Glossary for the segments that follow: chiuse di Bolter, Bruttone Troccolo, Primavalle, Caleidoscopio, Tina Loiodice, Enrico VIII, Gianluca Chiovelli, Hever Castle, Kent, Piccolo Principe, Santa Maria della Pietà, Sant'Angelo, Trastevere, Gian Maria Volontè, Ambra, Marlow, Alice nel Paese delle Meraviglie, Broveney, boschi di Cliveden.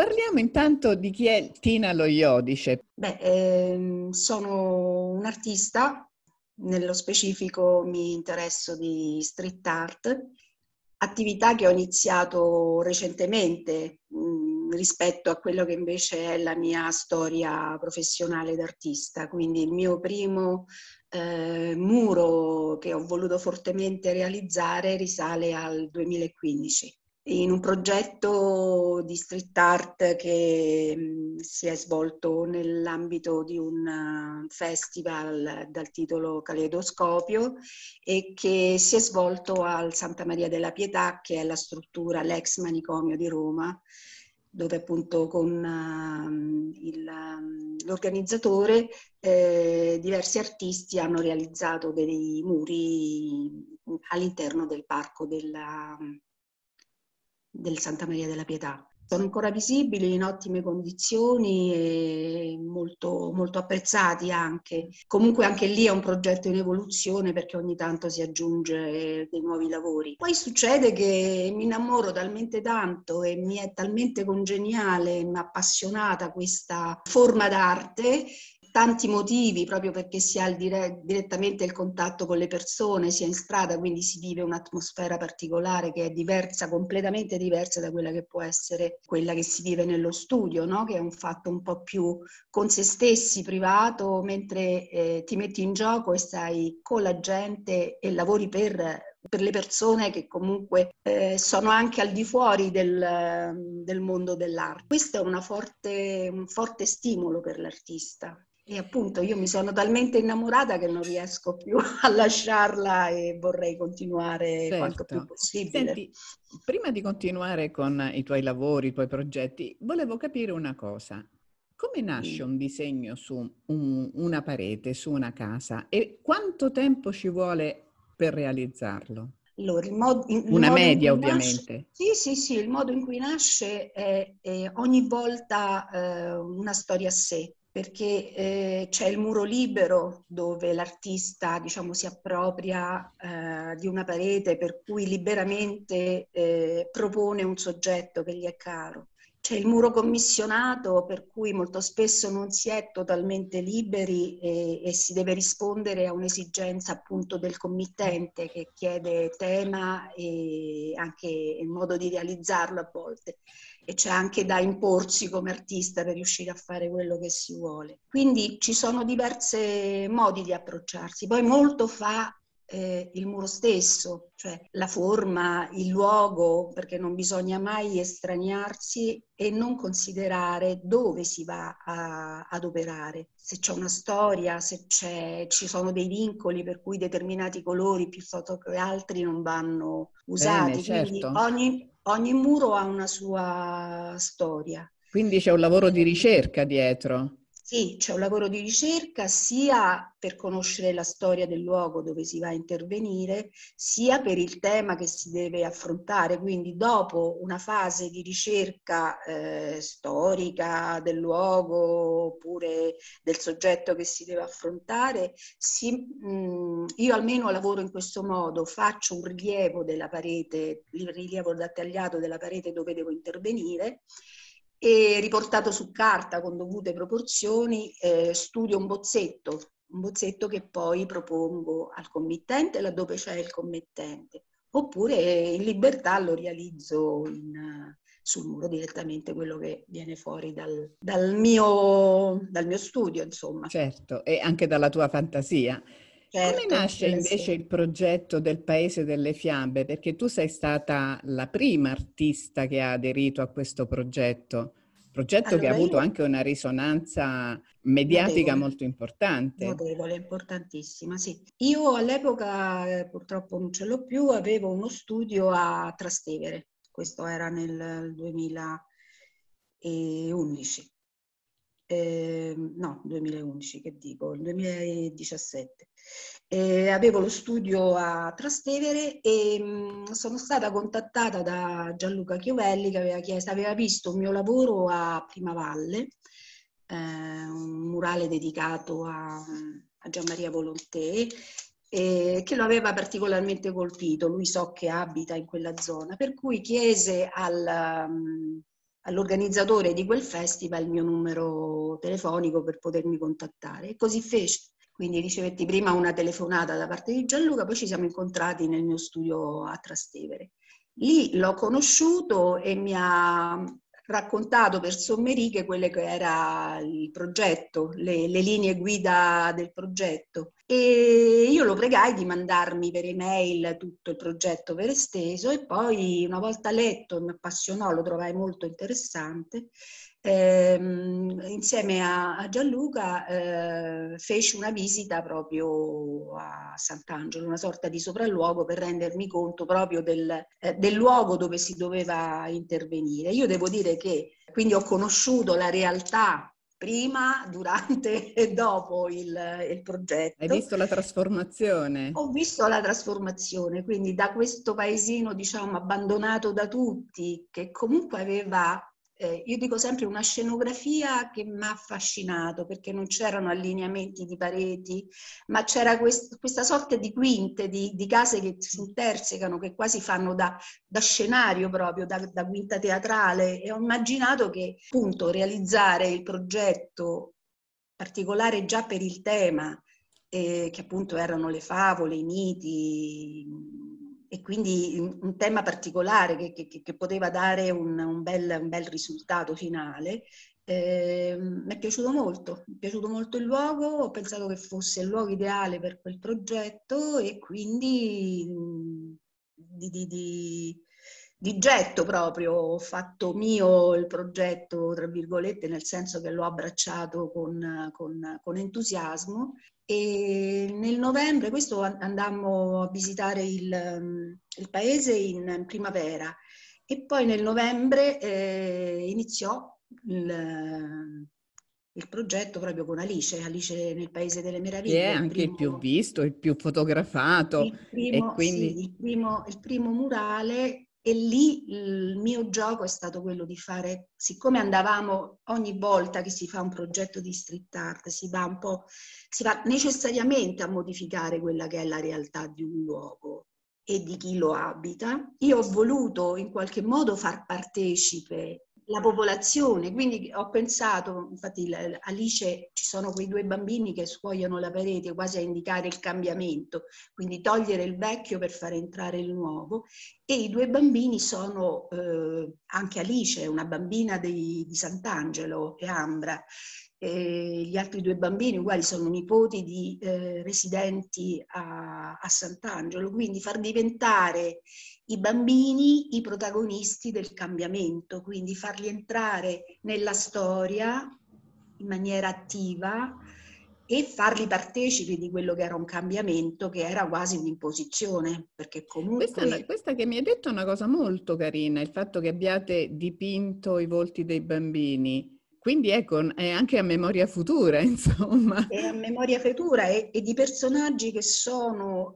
Parliamo intanto di chi è Tina Loiodice. Sono un'artista, nello specifico mi interesso di street art, attività che ho iniziato recentemente rispetto a quello che invece è la mia storia professionale d'artista. Quindi il mio primo muro che ho voluto fortemente realizzare risale al 2015. In un progetto di street art che si è svolto nell'ambito di un festival dal titolo Caleidoscopio e che si è svolto al Santa Maria della Pietà, che è la struttura, l'ex manicomio di Roma, dove appunto con l'organizzatore diversi artisti hanno realizzato dei muri all'interno del parco del Santa Maria della Pietà. Sono ancora visibili in ottime condizioni e molto, molto apprezzati anche. Comunque anche lì è un progetto in evoluzione perché ogni tanto si aggiunge dei nuovi lavori. Poi succede che mi innamoro talmente tanto e mi è talmente congeniale e mi è appassionata questa forma d'arte, tanti motivi, proprio perché si ha direttamente il contatto con le persone, si è in strada, quindi si vive un'atmosfera particolare che è diversa, completamente diversa da quella che può essere quella che si vive nello studio, no? Che è un fatto un po' più con se stessi, privato, mentre ti metti in gioco e stai con la gente e lavori per le persone che comunque sono anche al di fuori del mondo dell'arte. Questo è un forte stimolo per l'artista. E appunto io mi sono talmente innamorata che non riesco più a lasciarla e vorrei continuare quanto più possibile. Senti, prima di continuare con i tuoi lavori, i tuoi progetti, volevo capire una cosa. Come nasce un disegno su una parete, su una casa? E quanto tempo ci vuole per realizzarlo? Allora, una media ovviamente. Sì, il modo in cui nasce è ogni volta una storia a sé. Perché c'è il muro libero dove l'artista, diciamo, si appropria di una parete, per cui liberamente propone un soggetto che gli è caro. C'è il muro commissionato, per cui molto spesso non si è totalmente liberi e si deve rispondere a un'esigenza appunto del committente che chiede tema e anche il modo di realizzarlo a volte. E c'è anche da imporsi come artista per riuscire a fare quello che si vuole. Quindi ci sono diversi modi di approcciarsi. Poi molto fa il muro stesso, cioè la forma, il luogo, perché non bisogna mai estraniarsi e non considerare dove si va ad operare, se c'è una storia, ci sono dei vincoli per cui determinati colori piuttosto che altri non vanno usati. Bene, certo. Quindi ogni muro ha una sua storia. Quindi c'è un lavoro di ricerca dietro. Sì, c'è un lavoro di ricerca sia per conoscere la storia del luogo dove si va a intervenire, sia per il tema che si deve affrontare. Quindi dopo una fase di ricerca storica del luogo oppure del soggetto che si deve affrontare, io almeno lavoro in questo modo, faccio un rilievo della parete, il rilievo dettagliato della parete dove devo intervenire, e riportato su carta con dovute proporzioni studio un bozzetto che poi propongo al committente laddove c'è il committente, oppure in libertà lo realizzo sul muro direttamente, quello che viene fuori dal mio studio, insomma. Certo, e anche dalla tua fantasia. Certo, come nasce invece il progetto del Paese delle Fiabe? Perché tu sei stata la prima artista che ha aderito a questo progetto allora, che ha avuto anche una risonanza mediatica molto importante. Notevole, importantissima, sì. Io all'epoca, purtroppo non ce l'ho più, avevo uno studio a Trastevere, questo era nel 2011. No, 2011, che dico, il 2017. Avevo lo studio a Trastevere e sono stata contattata da Gianluca Chiovelli che aveva visto un mio lavoro a Primavalle, un murale dedicato a Gian Maria Volontè, che lo aveva particolarmente colpito. Lui so che abita in quella zona, per cui chiese al all'organizzatore di quel festival il mio numero telefonico per potermi contattare, e così fece. Quindi ricevetti prima una telefonata da parte di Gianluca, poi ci siamo incontrati nel mio studio a Trastevere. Lì l'ho conosciuto e mi ha raccontato per somme righe quello che era il progetto, le linee guida del progetto. E io lo pregai di mandarmi per email tutto il progetto per esteso, e poi una volta letto mi appassionò, lo trovai molto interessante. Insieme a Gianluca feci una visita proprio a Sant'Angelo, una sorta di sopralluogo per rendermi conto proprio del luogo dove si doveva intervenire. Io devo dire che quindi ho conosciuto la realtà prima, durante e dopo il progetto. Hai visto la trasformazione? Ho visto la trasformazione, quindi da questo paesino, diciamo, abbandonato da tutti, che comunque aveva, io dico sempre, una scenografia che mi ha affascinato, perché non c'erano allineamenti di pareti, ma c'era questa sorta di quinte, di case che si intersecano, che quasi fanno da scenario proprio, da quinta teatrale, e ho immaginato che appunto realizzare il progetto particolare già per il tema, che appunto erano le favole, i miti, e quindi un tema particolare che poteva dare un bel risultato finale. Mi è piaciuto molto, il luogo, ho pensato che fosse il luogo ideale per quel progetto, e quindi di getto proprio ho fatto mio il progetto, tra virgolette, nel senso che l'ho abbracciato con entusiasmo. E nel novembre, questo, andammo a visitare il paese in primavera, e poi nel novembre iniziò il progetto proprio con Alice nel Paese delle Meraviglie. È anche il più visto, il più fotografato. Il primo murale. E lì il mio gioco è stato quello di fare, siccome andavamo ogni volta che si fa un progetto di street art, si va necessariamente a modificare quella che è la realtà di un luogo e di chi lo abita, io ho voluto in qualche modo far partecipe la popolazione, quindi ho pensato, infatti Alice, ci sono quei due bambini che scuoiano la parete quasi a indicare il cambiamento, quindi togliere il vecchio per far entrare il nuovo, e i due bambini sono anche Alice, una bambina di Sant'Angelo, e Ambra. E gli altri due bambini uguali sono nipoti di residenti a Sant'Angelo, quindi far diventare i bambini i protagonisti del cambiamento, quindi farli entrare nella storia in maniera attiva e farli partecipi di quello che era un cambiamento, che era quasi un'imposizione, perché comunque... Questa che mi hai detto è una cosa molto carina, il fatto che abbiate dipinto i volti dei bambini. Quindi ecco, è anche a memoria futura, insomma. È a memoria futura e di personaggi che sono,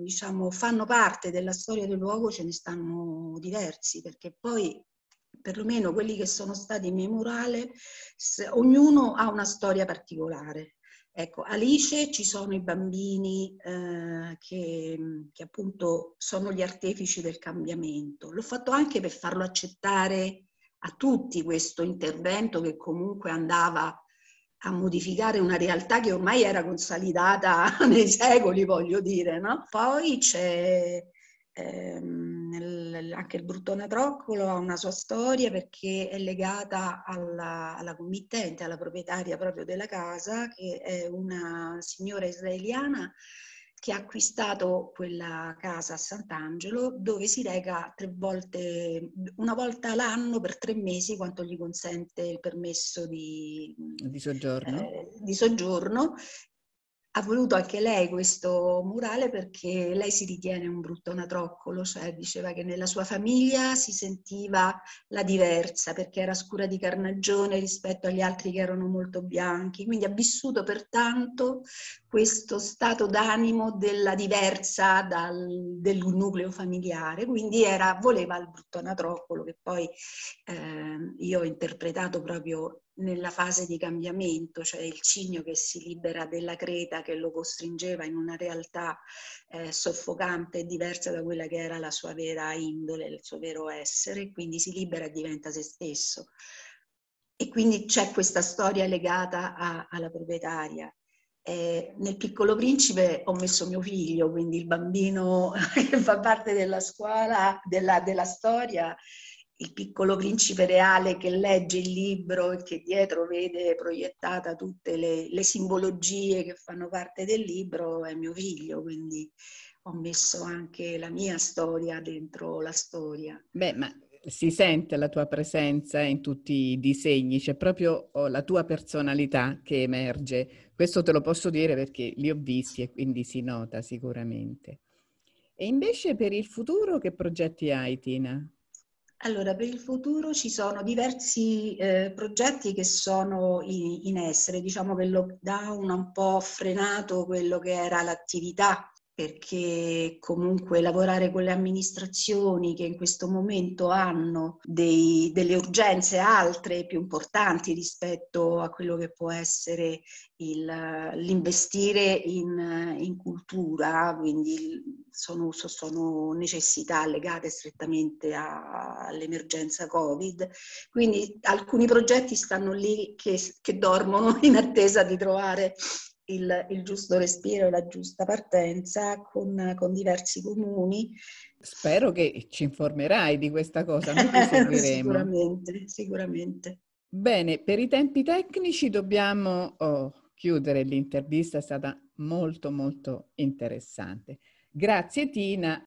diciamo, fanno parte della storia del luogo, ce ne stanno diversi, perché poi, perlomeno quelli che sono stati in memoriale, ognuno ha una storia particolare. Ecco, Alice, ci sono i bambini che appunto sono gli artefici del cambiamento. L'ho fatto anche per farlo accettare a tutti questo intervento, che comunque andava a modificare una realtà che ormai era consolidata nei secoli, voglio dire, no? Poi c'è anche il Bruttone Troccolo, ha una sua storia perché è legata alla committente, alla proprietaria proprio della casa, che è una signora israeliana che ha acquistato quella casa a Sant'Angelo, dove si reca una volta l'anno per 3 mesi, quanto gli consente il permesso di soggiorno. Ha voluto anche lei questo murale perché lei si ritiene un bruttone troccolo, cioè diceva che nella sua famiglia si sentiva la diversa perché era scura di carnagione rispetto agli altri che erano molto bianchi, quindi ha vissuto pertanto questo stato d'animo della diversa del nucleo familiare, quindi voleva il bruttone troccolo, che poi io ho interpretato proprio nella fase di cambiamento, cioè il cigno che si libera della creta che lo costringeva in una realtà soffocante, diversa da quella che era la sua vera indole, il suo vero essere, quindi si libera e diventa se stesso. E quindi c'è questa storia legata alla proprietaria. Nel Piccolo Principe ho messo mio figlio, quindi il bambino che fa parte della scuola, della storia, il piccolo principe reale che legge il libro e che dietro vede proiettata tutte le simbologie che fanno parte del libro, è mio figlio, quindi ho messo anche la mia storia dentro la storia. Beh, ma si sente la tua presenza in tutti i disegni, c'è proprio la tua personalità che emerge. Questo te lo posso dire perché li ho visti e quindi si nota sicuramente. E invece per il futuro che progetti hai, Tina? Allora, per il futuro ci sono diversi progetti che sono in essere. Diciamo che il lockdown ha un po' frenato quello che era l'attività, perché comunque lavorare con le amministrazioni che in questo momento hanno delle urgenze altre più importanti rispetto a quello che può essere l'investire in cultura, quindi sono necessità legate strettamente all'emergenza Covid, quindi alcuni progetti stanno lì che dormono in attesa di trovare il giusto respiro e la giusta partenza con diversi comuni. Spero che ci informerai di questa cosa, noi ti seguiremo. Sicuramente. Bene, per i tempi tecnici dobbiamo chiudere l'intervista, è stata molto molto interessante. Grazie Tina